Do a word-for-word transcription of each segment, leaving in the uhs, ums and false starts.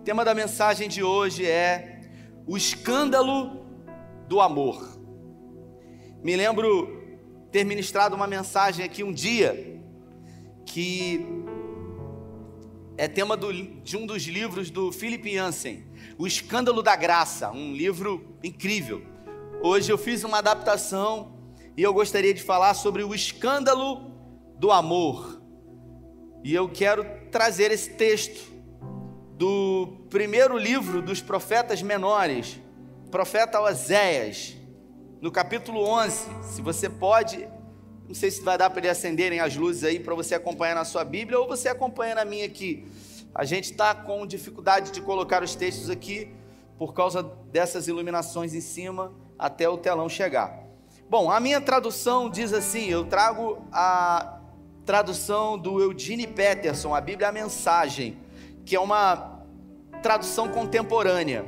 O tema da mensagem de hoje é o escândalo do amor. Me lembro ter ministrado uma mensagem aqui um dia, que é tema do, de um dos livros do Philip Yancey, O Escândalo da Graça, um livro incrível. Hoje eu fiz uma adaptação e eu gostaria de falar sobre o escândalo do amor. E eu quero trazer esse texto do primeiro livro dos profetas menores, profeta Oséias, no capítulo onze, se você pode, não sei se vai dar para eles acenderem as luzes aí, para você acompanhar na sua Bíblia, ou você acompanha na minha aqui. A gente está com dificuldade de colocar os textos aqui, por causa dessas iluminações em cima, até o telão chegar. Bom, a minha tradução diz assim, eu trago a tradução do Eugene Peterson, a Bíblia, a Mensagem, que é uma tradução contemporânea,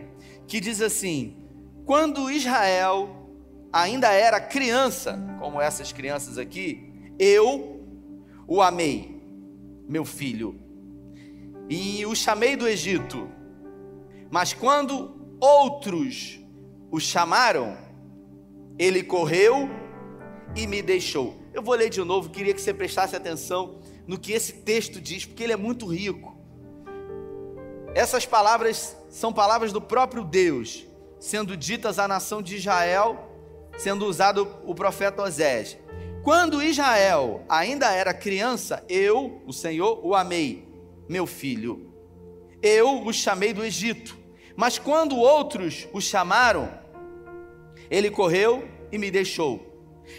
que diz assim: quando Israel ainda era criança, como essas crianças aqui, eu o amei, meu filho, e o chamei do Egito, mas quando outros o chamaram, ele correu e me deixou. Eu vou ler de novo, queria que você prestasse atenção no que esse texto diz, porque ele é muito rico. Essas palavras são palavras do próprio Deus, sendo ditas à nação de Israel, sendo usado o profeta Oséias. Quando Israel ainda era criança, eu, o Senhor, o amei, meu filho. Eu o chamei do Egito, mas quando outros o chamaram, ele correu e me deixou.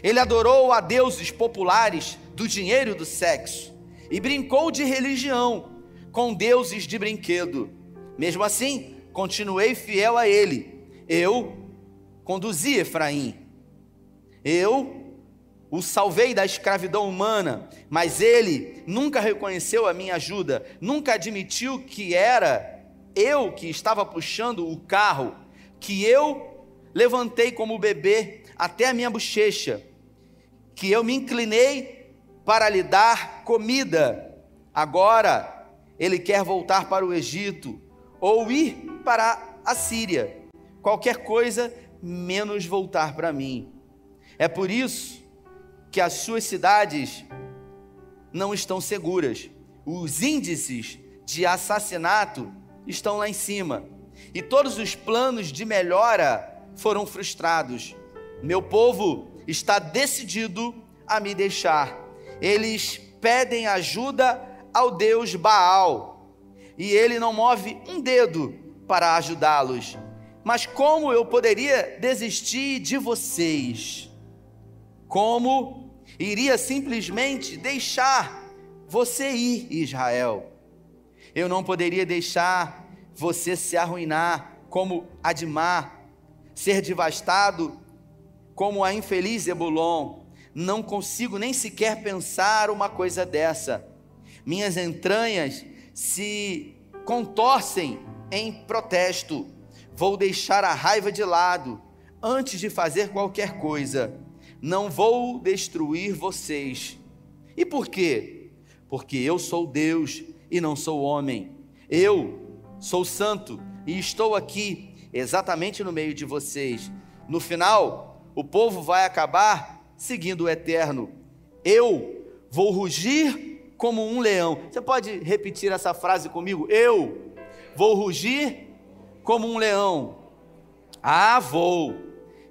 Ele adorou a deuses populares do dinheiro e do sexo, e brincou de religião, com deuses de brinquedo. Mesmo assim, continuei fiel a ele. Eu conduzi Efraim, eu o salvei da escravidão humana, mas ele nunca reconheceu a minha ajuda, nunca admitiu que era eu que estava puxando o carro, que eu levantei como bebê até a minha bochecha, que eu me inclinei para lhe dar comida. Agora ele quer voltar para o Egito, ou ir para a Síria, qualquer coisa menos voltar para mim. É por isso que as suas cidades não estão seguras, os índices de assassinato estão lá em cima, e todos os planos de melhora foram frustrados. Meu povo está decidido a me deixar, eles pedem ajuda ao Deus Baal, e ele não move um dedo para ajudá-los. Mas como eu poderia desistir de vocês? Como iria simplesmente deixar você ir, Israel? Eu não poderia deixar você se arruinar como Admar, ser devastado como a infeliz Zebulon. Não consigo nem sequer pensar uma coisa dessa. Minhas entranhas se contorcem em protesto. Vou deixar a raiva de lado antes de fazer qualquer coisa. Não vou destruir vocês. E por quê? Porque eu sou Deus e não sou homem. Eu sou santo e estou aqui exatamente no meio de vocês. No final, o povo vai acabar seguindo o Eterno. Eu vou rugir como um leão. Você pode repetir essa frase comigo? Eu vou rugir como um leão. Ah, vou.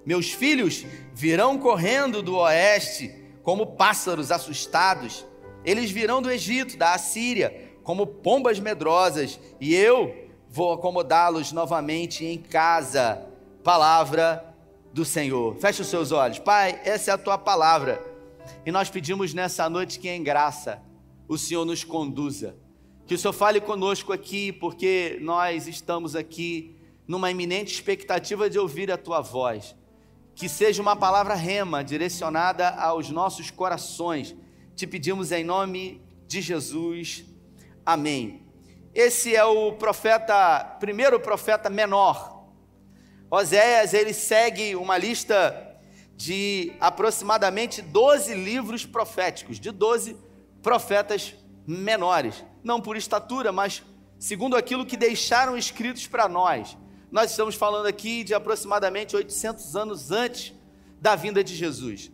Meus filhos virão correndo do oeste, como pássaros assustados. Eles virão do Egito, da Assíria, como pombas medrosas. E eu vou acomodá-los novamente em casa. Palavra do Senhor. Feche os seus olhos. Pai, essa é a tua palavra. E nós pedimos nessa noite que em graça o Senhor nos conduza, que o Senhor fale conosco aqui, porque nós estamos aqui numa iminente expectativa de ouvir a Tua voz, que seja uma palavra rema, direcionada aos nossos corações. Te pedimos em nome de Jesus, amém. Esse é o profeta, primeiro profeta menor. Oséias, ele segue uma lista de aproximadamente doze livros proféticos, de doze profetas menores, não por estatura, mas segundo aquilo que deixaram escritos para nós. Nós estamos falando aqui de aproximadamente oitocentos anos antes da vinda de Jesus.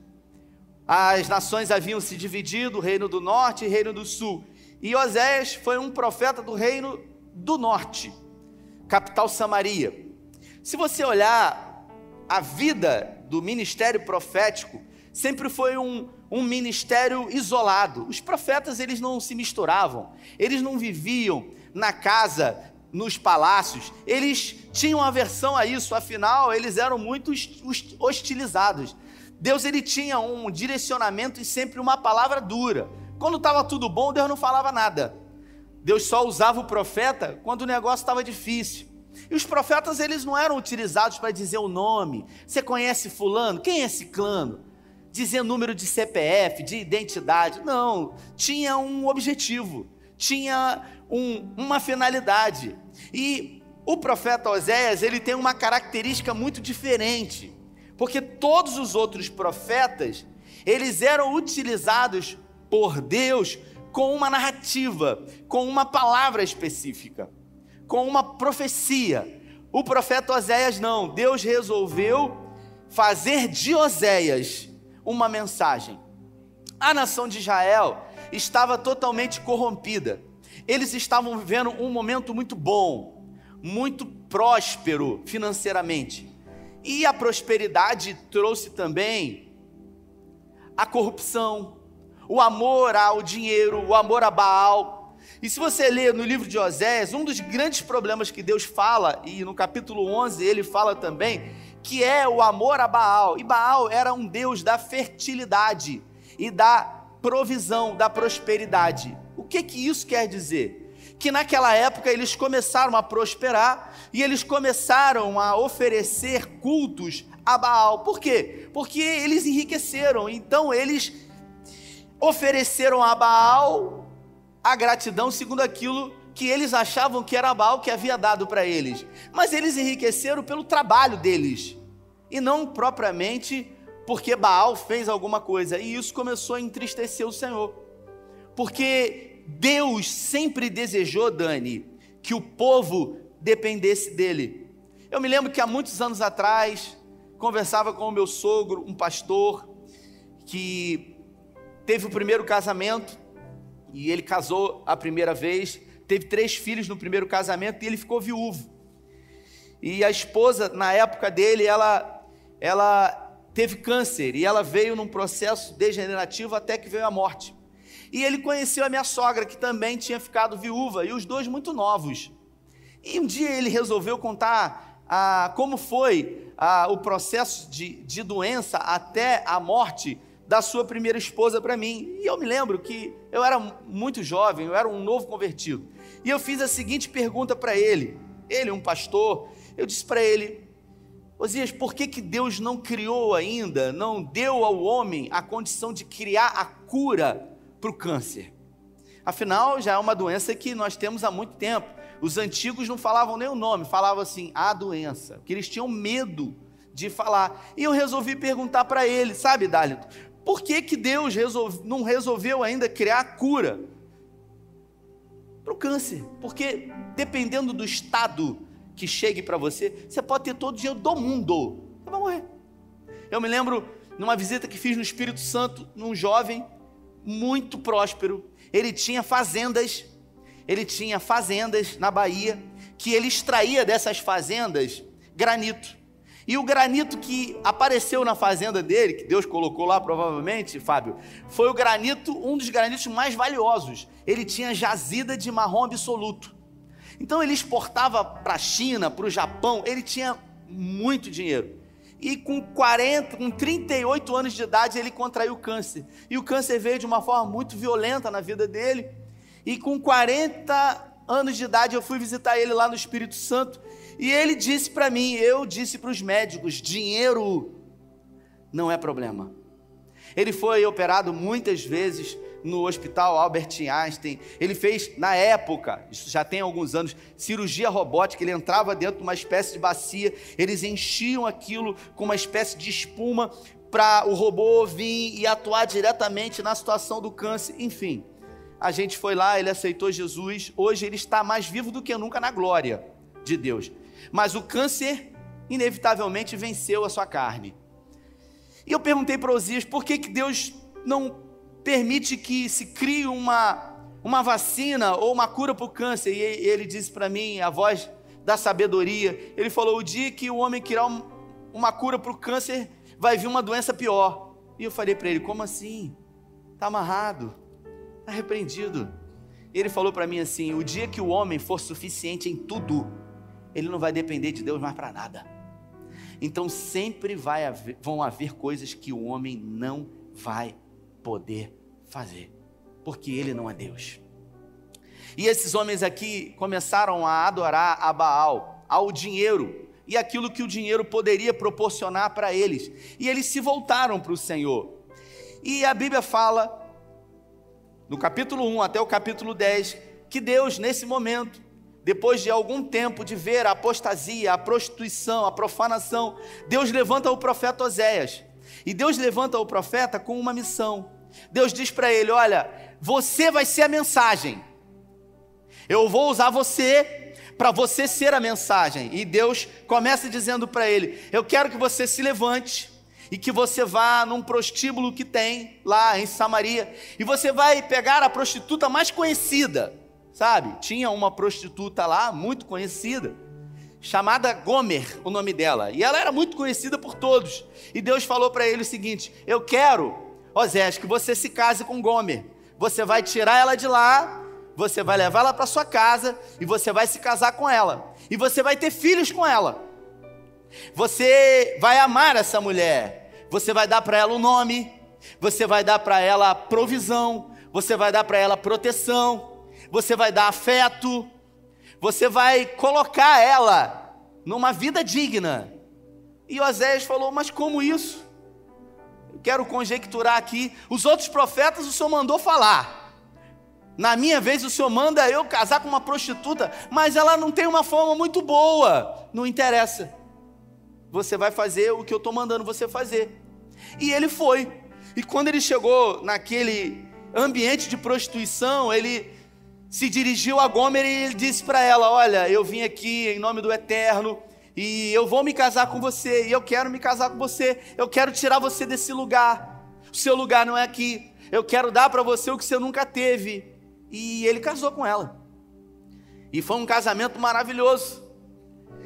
As nações haviam se dividido, o reino do norte e o reino do sul. E Oséias foi um profeta do reino do norte, capital Samaria. Se você olhar a vida do ministério profético, sempre foi um, um ministério isolado. Os profetas, eles não se misturavam, eles não viviam na casa, nos palácios. Eles tinham aversão a isso, afinal eles eram muito hostilizados. Deus, ele tinha um direcionamento e sempre uma palavra dura. Quando estava tudo bom, Deus não falava nada. Deus só usava o profeta quando o negócio estava difícil. E os profetas, eles não eram utilizados para dizer o nome. Você conhece fulano? Quem é ciclano? Dizer número de C P F, de identidade. Não, tinha um objetivo, tinha um, uma finalidade. E o profeta Oséias, ele tem uma característica muito diferente, porque todos os outros profetas, eles eram utilizados por Deus com uma narrativa, com uma palavra específica, com uma profecia. O profeta Oséias não, Deus resolveu fazer de Oséias uma mensagem. A nação de Israel estava totalmente corrompida. Eles estavam vivendo um momento muito bom, muito próspero financeiramente. E a prosperidade trouxe também a corrupção, o amor ao dinheiro, o amor a Baal. E se você ler no livro de Oséias, um dos grandes problemas que Deus fala, e no capítulo onze ele fala também, que é o amor a Baal. E Baal era um deus da fertilidade e da provisão, da prosperidade. O que que isso quer dizer? Que naquela época eles começaram a prosperar e eles começaram a oferecer cultos a Baal. Por quê? Porque eles enriqueceram, então eles ofereceram a Baal a gratidão segundo aquilo que eles achavam que era Baal que havia dado para eles. Mas eles enriqueceram pelo trabalho deles e não propriamente porque Baal fez alguma coisa. E isso começou a entristecer o Senhor, porque Deus sempre desejou, Dani, que o povo dependesse dele. Eu me lembro que há muitos anos atrás conversava com o meu sogro, um pastor que teve o primeiro casamento, e ele casou a primeira vez, teve três filhos no primeiro casamento e ele ficou viúvo. E a esposa, na época dele, ela, ela teve câncer e ela veio num processo degenerativo até que veio a morte. E ele conheceu a minha sogra, que também tinha ficado viúva, e os dois muito novos. E um dia ele resolveu contar ah, como foi ah, o processo de, de doença até a morte da sua primeira esposa para mim. E eu me lembro que eu era muito jovem, eu era um novo convertido, e eu fiz a seguinte pergunta para ele, ele um pastor, eu disse para ele: Oséias, por que que Deus não criou ainda, não deu ao homem a condição de criar a cura para o câncer? Afinal, já é uma doença que nós temos há muito tempo. Os antigos não falavam nem o nome, falavam assim, a doença, porque eles tinham medo de falar. E eu resolvi perguntar para ele, sabe, Dálito, por que que Deus resolve, não resolveu ainda criar a cura para o câncer? Porque dependendo do estado que chegue para você, você pode ter todo o dinheiro do mundo, você vai morrer. Eu me lembro numa visita que fiz no Espírito Santo, num jovem muito próspero. Ele tinha fazendas, ele tinha fazendas na Bahia, que ele extraía dessas fazendas granito. E o granito que apareceu na fazenda dele, que Deus colocou lá provavelmente, Fábio, foi o granito, um dos granitos mais valiosos. Ele tinha jazida de marrom absoluto. Então ele exportava para a China, para o Japão, ele tinha muito dinheiro. E com quarenta, com trinta e oito anos de idade ele contraiu câncer. E o câncer veio de uma forma muito violenta na vida dele. E com quarenta anos de idade eu fui visitar ele lá no Espírito Santo. E ele disse para mim, eu disse para os médicos, dinheiro não é problema. Ele foi operado muitas vezes no hospital Albert Einstein. Ele fez, na época, isso já tem alguns anos, cirurgia robótica. Ele entrava dentro de uma espécie de bacia, eles enchiam aquilo com uma espécie de espuma para o robô vir e atuar diretamente na situação do câncer, enfim. a gente foi lá, ele aceitou Jesus, hoje ele está mais vivo do que nunca na glória de Deus, mas o câncer inevitavelmente venceu a sua carne. E eu perguntei para Osias, por que que Deus não permite que se crie uma, uma vacina ou uma cura para o câncer? E ele disse para mim, a voz da sabedoria, ele falou, o dia que o homem criar um, uma cura para o câncer, vai vir uma doença pior. E eu falei para ele, como assim? Está amarrado, está repreendido. E ele falou para mim assim, o dia que o homem for suficiente em tudo, ele não vai depender de Deus mais para nada. Então sempre vai haver, vão haver coisas que o homem não vai poder fazer, porque ele não é Deus. E esses homens aqui começaram a adorar a Baal, ao dinheiro, e aquilo que o dinheiro poderia proporcionar para eles, e eles se voltaram para o Senhor. E a Bíblia fala, no capítulo um até o capítulo dez, que Deus nesse momento, depois de algum tempo de ver a apostasia, a prostituição, a profanação, Deus levanta o profeta Oséias, e Deus levanta o profeta com uma missão. Deus diz para ele, olha, você vai ser a mensagem, eu vou usar você, para você ser a mensagem. E Deus começa dizendo para ele, eu quero que você se levante, e que você vá num prostíbulo que tem lá em Samaria, e você vai pegar a prostituta mais conhecida, sabe? Tinha uma prostituta lá, muito conhecida, chamada Gomer, o nome dela, e ela era muito conhecida por todos, e Deus falou para ele o seguinte, eu quero, Osés, que você se case com Gomer, você vai tirar ela de lá, você vai levar ela para sua casa, e você vai se casar com ela, e você vai ter filhos com ela, você vai amar essa mulher, você vai dar para ela o nome, você vai dar para ela provisão, você vai dar para ela proteção, você vai dar afeto, você vai colocar ela numa vida digna. E Oséias falou, mas como isso? Eu quero conjecturar aqui, os outros profetas o Senhor mandou falar, na minha vez o Senhor manda eu casar com uma prostituta, mas ela não tem uma forma muito boa, não interessa, você vai fazer o que eu estou mandando você fazer. E ele foi, e quando ele chegou naquele ambiente de prostituição, ele se dirigiu a Gomer e ele disse para ela, olha, eu vim aqui em nome do Eterno, e eu vou me casar com você, e eu quero me casar com você, eu quero tirar você desse lugar, o seu lugar não é aqui, eu quero dar para você o que você nunca teve. E ele casou com ela, e foi um casamento maravilhoso,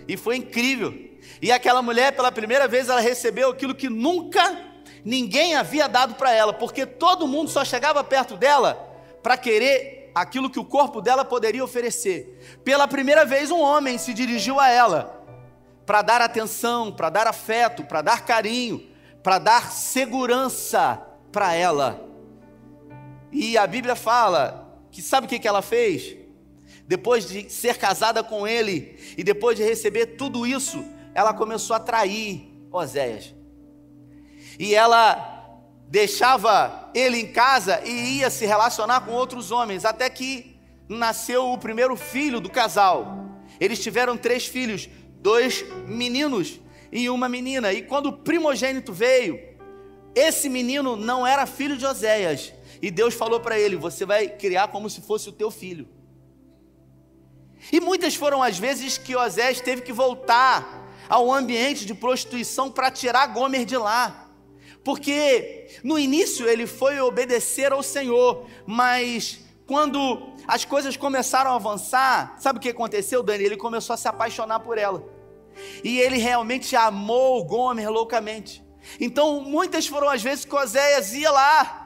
e foi incrível. E aquela mulher, pela primeira vez, ela recebeu aquilo que nunca ninguém havia dado para ela, porque todo mundo só chegava perto dela para querer aquilo que o corpo dela poderia oferecer. Pela primeira vez, um homem se dirigiu a ela para dar atenção, para dar afeto, para dar carinho, para dar segurança para ela. E a Bíblia fala que sabe o que que ela fez? Depois de ser casada com ele e depois de receber tudo isso, ela começou a trair Oséias, e ela deixava ele em casa e ia se relacionar com outros homens, até que nasceu o primeiro filho do casal. Eles tiveram três filhos, dois meninos e uma menina, e quando o primogênito veio, esse menino não era filho de Oséias, e Deus falou para ele, você vai criar como se fosse o teu filho. E muitas foram as vezes que Oséias teve que voltar ao ambiente de prostituição para tirar Gomer de lá, porque no início ele foi obedecer ao Senhor, mas quando as coisas começaram a avançar, sabe o que aconteceu, Dani? Ele começou a se apaixonar por ela, e ele realmente amou Gomer loucamente. Então muitas foram as vezes que Oséias ia lá,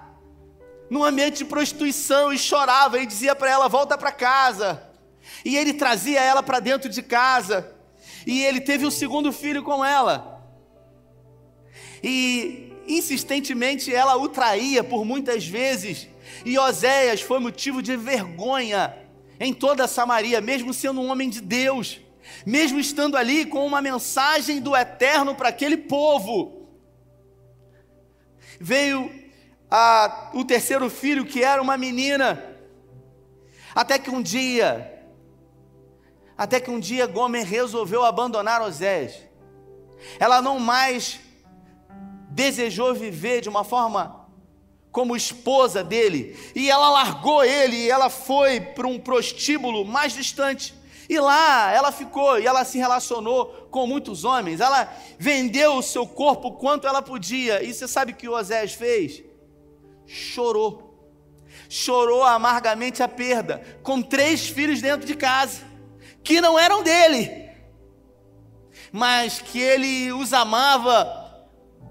no ambiente de prostituição, e chorava, e dizia para ela, volta para casa, e ele trazia ela para dentro de casa. E ele teve o segundo filho com ela, e insistentemente ela o traía por muitas vezes, e Oséias foi motivo de vergonha em toda Samaria, mesmo sendo um homem de Deus, mesmo estando ali com uma mensagem do Eterno para aquele povo. Veio a, o terceiro filho, que era uma menina, até que um dia... Até que um dia Gomer resolveu abandonar Oséias. Ela não mais desejou viver de uma forma como esposa dele, e ela largou ele, e ela foi para um prostíbulo mais distante, e lá ela ficou, e ela se relacionou com muitos homens, ela vendeu o seu corpo quanto ela podia, e você sabe o que o Osés fez? Chorou, chorou amargamente a perda, com três filhos dentro de casa, que não eram dele, mas que ele os amava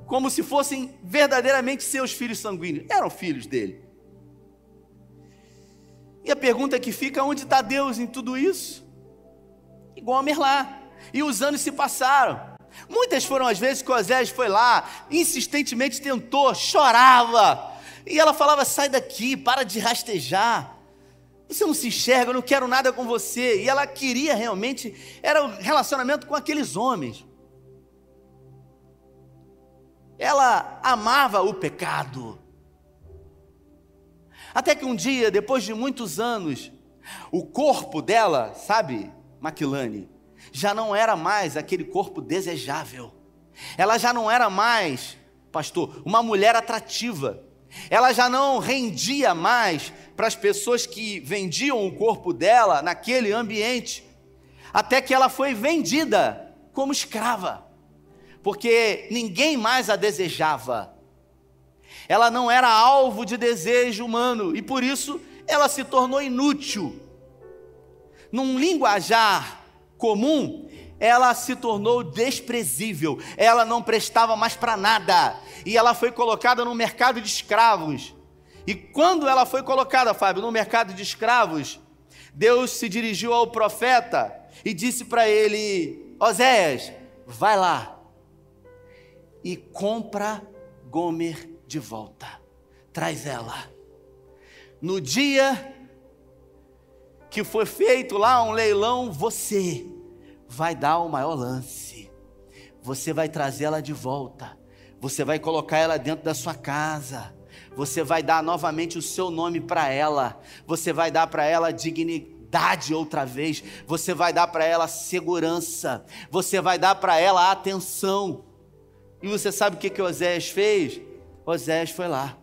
como se fossem verdadeiramente seus filhos sanguíneos, eram filhos dele. E a pergunta que fica, onde está Deus em tudo isso? E Gomer lá, e os anos se passaram, muitas foram as vezes que Osés foi lá, insistentemente tentou, chorava, e ela falava, sai daqui, para de rastejar, você não se enxerga, eu não quero nada com você, e ela queria realmente, era o relacionamento com aqueles homens, ela amava o pecado, até que um dia, depois de muitos anos, o corpo dela, sabe, Maquilane, já não era mais aquele corpo desejável, ela já não era mais, pastor, uma mulher atrativa, ela já não rendia mais para as pessoas que vendiam o corpo dela naquele ambiente, até que ela foi vendida como escrava, porque ninguém mais a desejava, ela não era alvo de desejo humano, e por isso ela se tornou inútil, num linguajar comum, ela se tornou desprezível, ela não prestava mais para nada, e ela foi colocada no mercado de escravos, e quando ela foi colocada, Fábio, no mercado de escravos, Deus se dirigiu ao profeta, e disse para ele, Osés, vai lá, e compra Gomer de volta, traz ela, no dia que foi feito lá um leilão, você vai dar o maior lance, você vai trazê-la de volta, você vai colocar ela dentro da sua casa, você vai dar novamente o seu nome para ela, você vai dar para ela dignidade outra vez, você vai dar para ela segurança, você vai dar para ela atenção, e você sabe o que que Osés fez? Osés foi lá,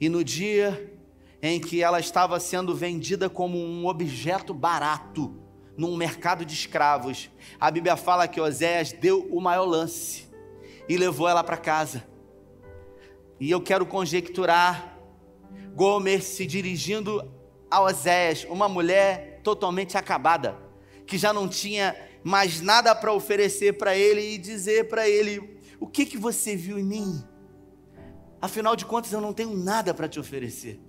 e no dia em que ela estava sendo vendida como um objeto barato, num mercado de escravos, a Bíblia fala que Osés deu o maior lance, e levou ela para casa, e eu quero conjecturar, Gomer se dirigindo a Osés, uma mulher totalmente acabada, que já não tinha mais nada para oferecer para ele, e dizer para ele, o que que você viu em mim? Afinal de contas eu não tenho nada para te oferecer,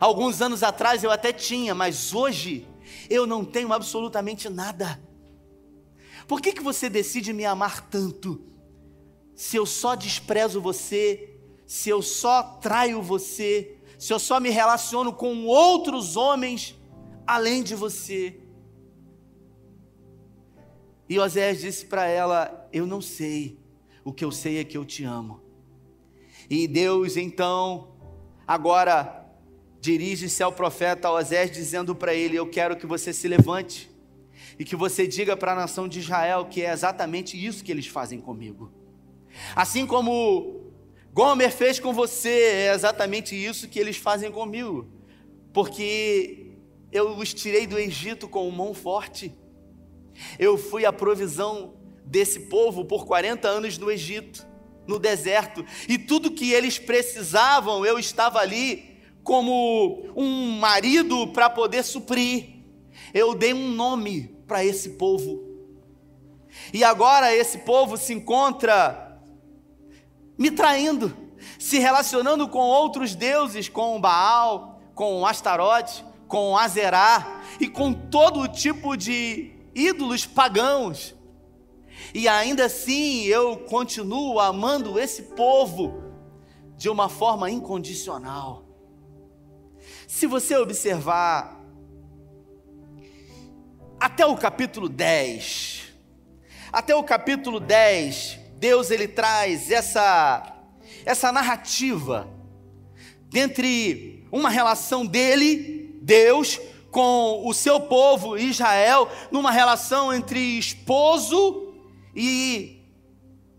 alguns anos atrás eu até tinha, mas hoje eu não tenho absolutamente nada, por que que você decide me amar tanto, se eu só desprezo você, se eu só traio você, se eu só me relaciono com outros homens, além de você, e Osés disse para ela, eu não sei, o que eu sei é que eu te amo, e Deus então, agora, dirige-se ao profeta Osés, dizendo para ele, eu quero que você se levante, e que você diga para a nação de Israel, que é exatamente isso que eles fazem comigo, assim como Gomer fez com você, é exatamente isso que eles fazem comigo, porque eu os tirei do Egito com mão forte, eu fui a provisão desse povo por quarenta anos no Egito, no deserto, e tudo que eles precisavam, eu estava ali, como um marido para poder suprir, eu dei um nome para esse povo, e agora esse povo se encontra me traindo, se relacionando com outros deuses, com Baal, com Astarote, com Azerá, e com todo tipo de ídolos pagãos, e ainda assim eu continuo amando esse povo, de uma forma incondicional. Se você observar, até o capítulo dez, até o capítulo dez, Deus ele traz essa, essa narrativa, dentre uma relação dele, Deus, com o seu povo Israel, numa relação entre esposo e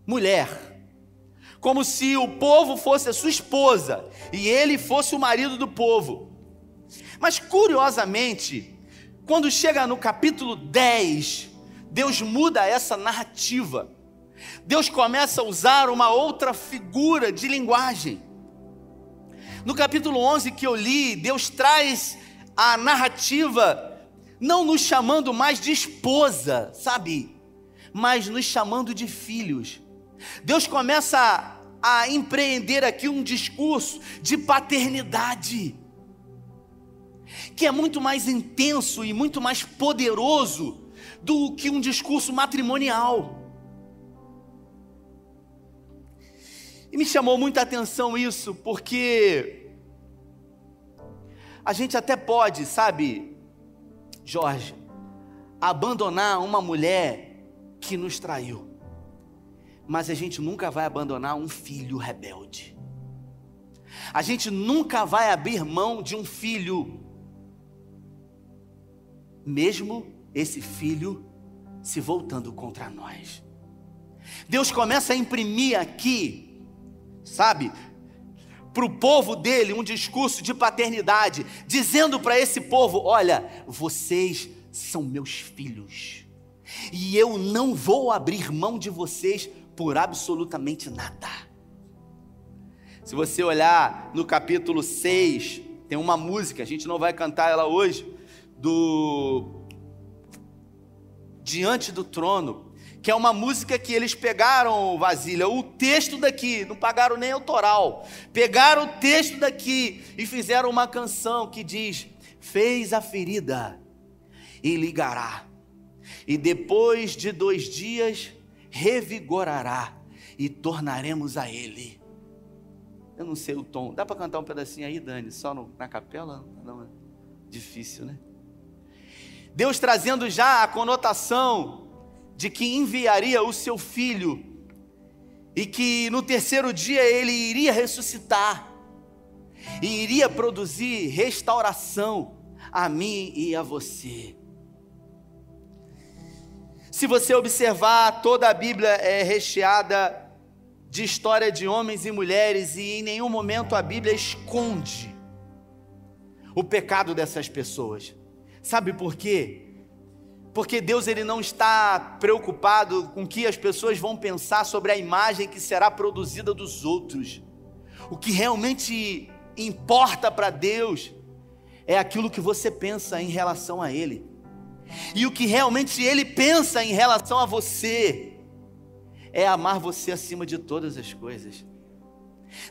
mulher, como se o povo fosse a sua esposa e ele fosse o marido do povo. Mas curiosamente, quando chega no capítulo dez, Deus muda essa narrativa. Deus começa a usar uma outra figura de linguagem. No capítulo onze que eu li, Deus traz a narrativa, não nos chamando mais de esposa, sabe? Mas nos chamando de filhos. Deus começa a, a empreender aqui um discurso de paternidade, que é muito mais intenso e muito mais poderoso do que um discurso matrimonial. E me chamou muita atenção isso, porque a gente até pode, sabe, Jorge, abandonar uma mulher que nos traiu, mas a gente nunca vai abandonar um filho rebelde. A gente nunca vai abrir mão de um filho, mesmo esse filho se voltando contra nós. Deus começa a imprimir aqui, sabe, para o povo dele um discurso de paternidade, dizendo para esse povo: olha, vocês são meus filhos, e eu não vou abrir mão de vocês por absolutamente nada. Se você olhar no capítulo seis, tem uma música, a gente não vai cantar ela hoje, do Diante do Trono, que é uma música que eles pegaram, Vasília, o texto daqui, não pagaram nem autoral, pegaram o texto daqui e fizeram uma canção que diz: fez a ferida e ligará, e depois de dois dias revigorará, e tornaremos a ele. Eu não sei o tom, dá para cantar um pedacinho aí, Dani? Só no, na capela? Não, é difícil, né? Deus trazendo já a conotação de que enviaria o seu filho, e que no terceiro dia ele iria ressuscitar, e iria produzir restauração a mim e a você. Se você observar, toda a Bíblia é recheada de história de homens e mulheres, e em nenhum momento a Bíblia esconde o pecado dessas pessoas. Sabe por quê? Porque Deus, ele não está preocupado com o que as pessoas vão pensar sobre a imagem que será produzida dos outros. O que realmente importa para Deus é aquilo que você pensa em relação a ele. E o que realmente ele pensa em relação a você é amar você acima de todas as coisas.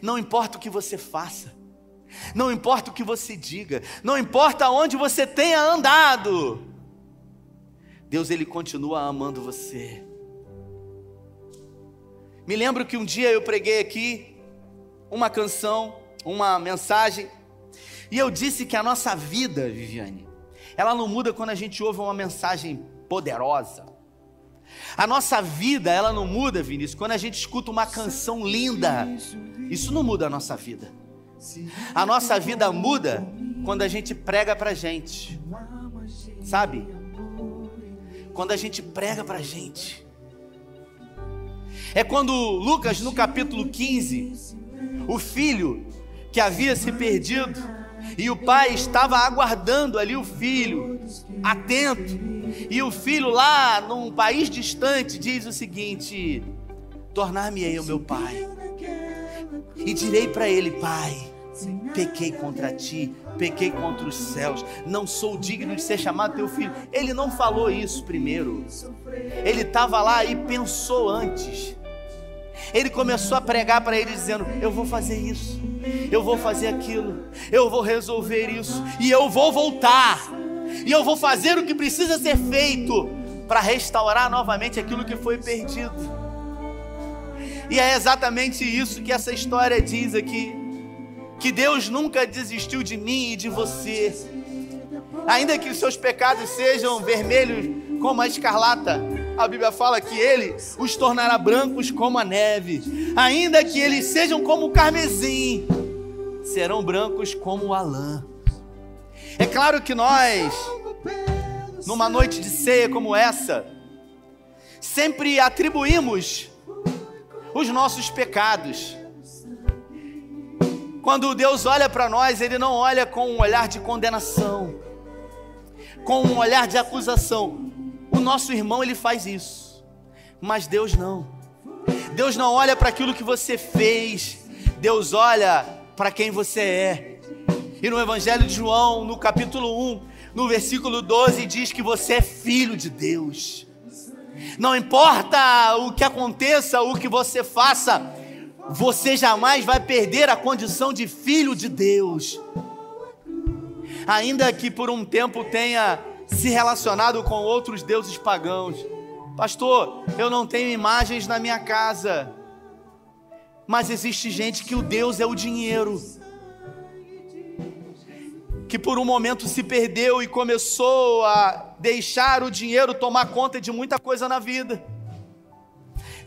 Não importa o que você faça, não importa o que você diga, não importa onde você tenha andado, Deus, ele continua amando você. Me lembro que um dia eu preguei aqui uma canção, uma mensagem, e eu disse que a nossa vida, Viviane, ela não muda quando a gente ouve uma mensagem poderosa. A nossa vida, ela não muda, Vinícius, quando a gente escuta uma canção linda. Isso não muda a nossa vida. A nossa vida muda quando a gente prega pra gente. Sabe? Quando a gente prega pra gente. É quando Lucas, no capítulo quinze, o filho que havia se perdido, e o pai estava aguardando ali o filho, atento, e o filho lá num país distante diz o seguinte: tornar-me-ei o meu pai, e direi para ele: pai, pequei contra ti, pequei contra os céus, não sou digno de ser chamado teu filho. Ele não falou isso primeiro, ele estava lá e pensou antes. Ele começou a pregar para ele dizendo: eu vou fazer isso, eu vou fazer aquilo, eu vou resolver isso, e eu vou voltar, e eu vou fazer o que precisa ser feito para restaurar novamente aquilo que foi perdido. E é exatamente isso que essa história diz aqui, que Deus nunca desistiu de mim e de você. Ainda que os seus pecados sejam vermelhos como a escarlata, a Bíblia fala que ele os tornará brancos como a neve. Ainda que eles sejam como o carmesim, serão brancos como a lã. É claro que nós, numa noite de ceia como essa, sempre atribuímos os nossos pecados. Quando Deus olha para nós, Ele não olha com um olhar de condenação, com um olhar de acusação. O nosso irmão, ele faz isso, mas Deus não. Deus não olha para aquilo que você fez, Deus olha para quem você é. E no Evangelho de João, no capítulo um, no versículo doze, diz que você é filho de Deus. Não importa o que aconteça, o que você faça, você jamais vai perder a condição de filho de Deus. Ainda que por um tempo tenha se relacionado com outros deuses pagãos. Pastor, eu não tenho imagens na minha casa. Mas existe gente que o Deus é o dinheiro. Que por um momento se perdeu e começou a deixar o dinheiro tomar conta de muita coisa na vida.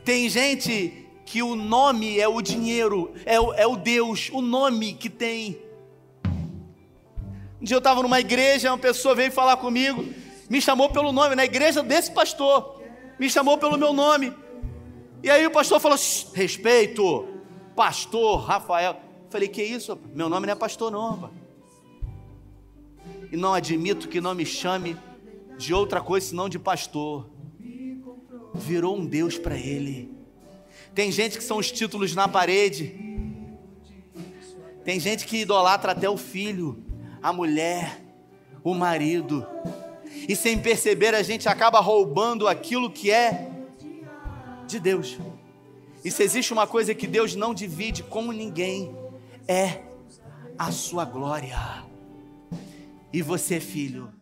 Tem gente que o nome é o dinheiro, é o, é o Deus, o nome que tem. Um dia eu estava numa igreja, uma pessoa veio falar comigo, me chamou pelo nome, na igreja desse pastor, me chamou pelo meu nome. E aí o pastor falou, respeito, pastor Rafael. Eu falei, que isso? Meu nome não é pastor não, rapaz. E não admito que não me chame de outra coisa senão de pastor. Virou um Deus para ele. Tem gente que são os títulos na parede. Tem gente que idolatra até o filho, a mulher, o marido. E sem perceber a gente acaba roubando aquilo que é de Deus. E se existe uma coisa que Deus não divide com ninguém, é a sua glória. E você é filho.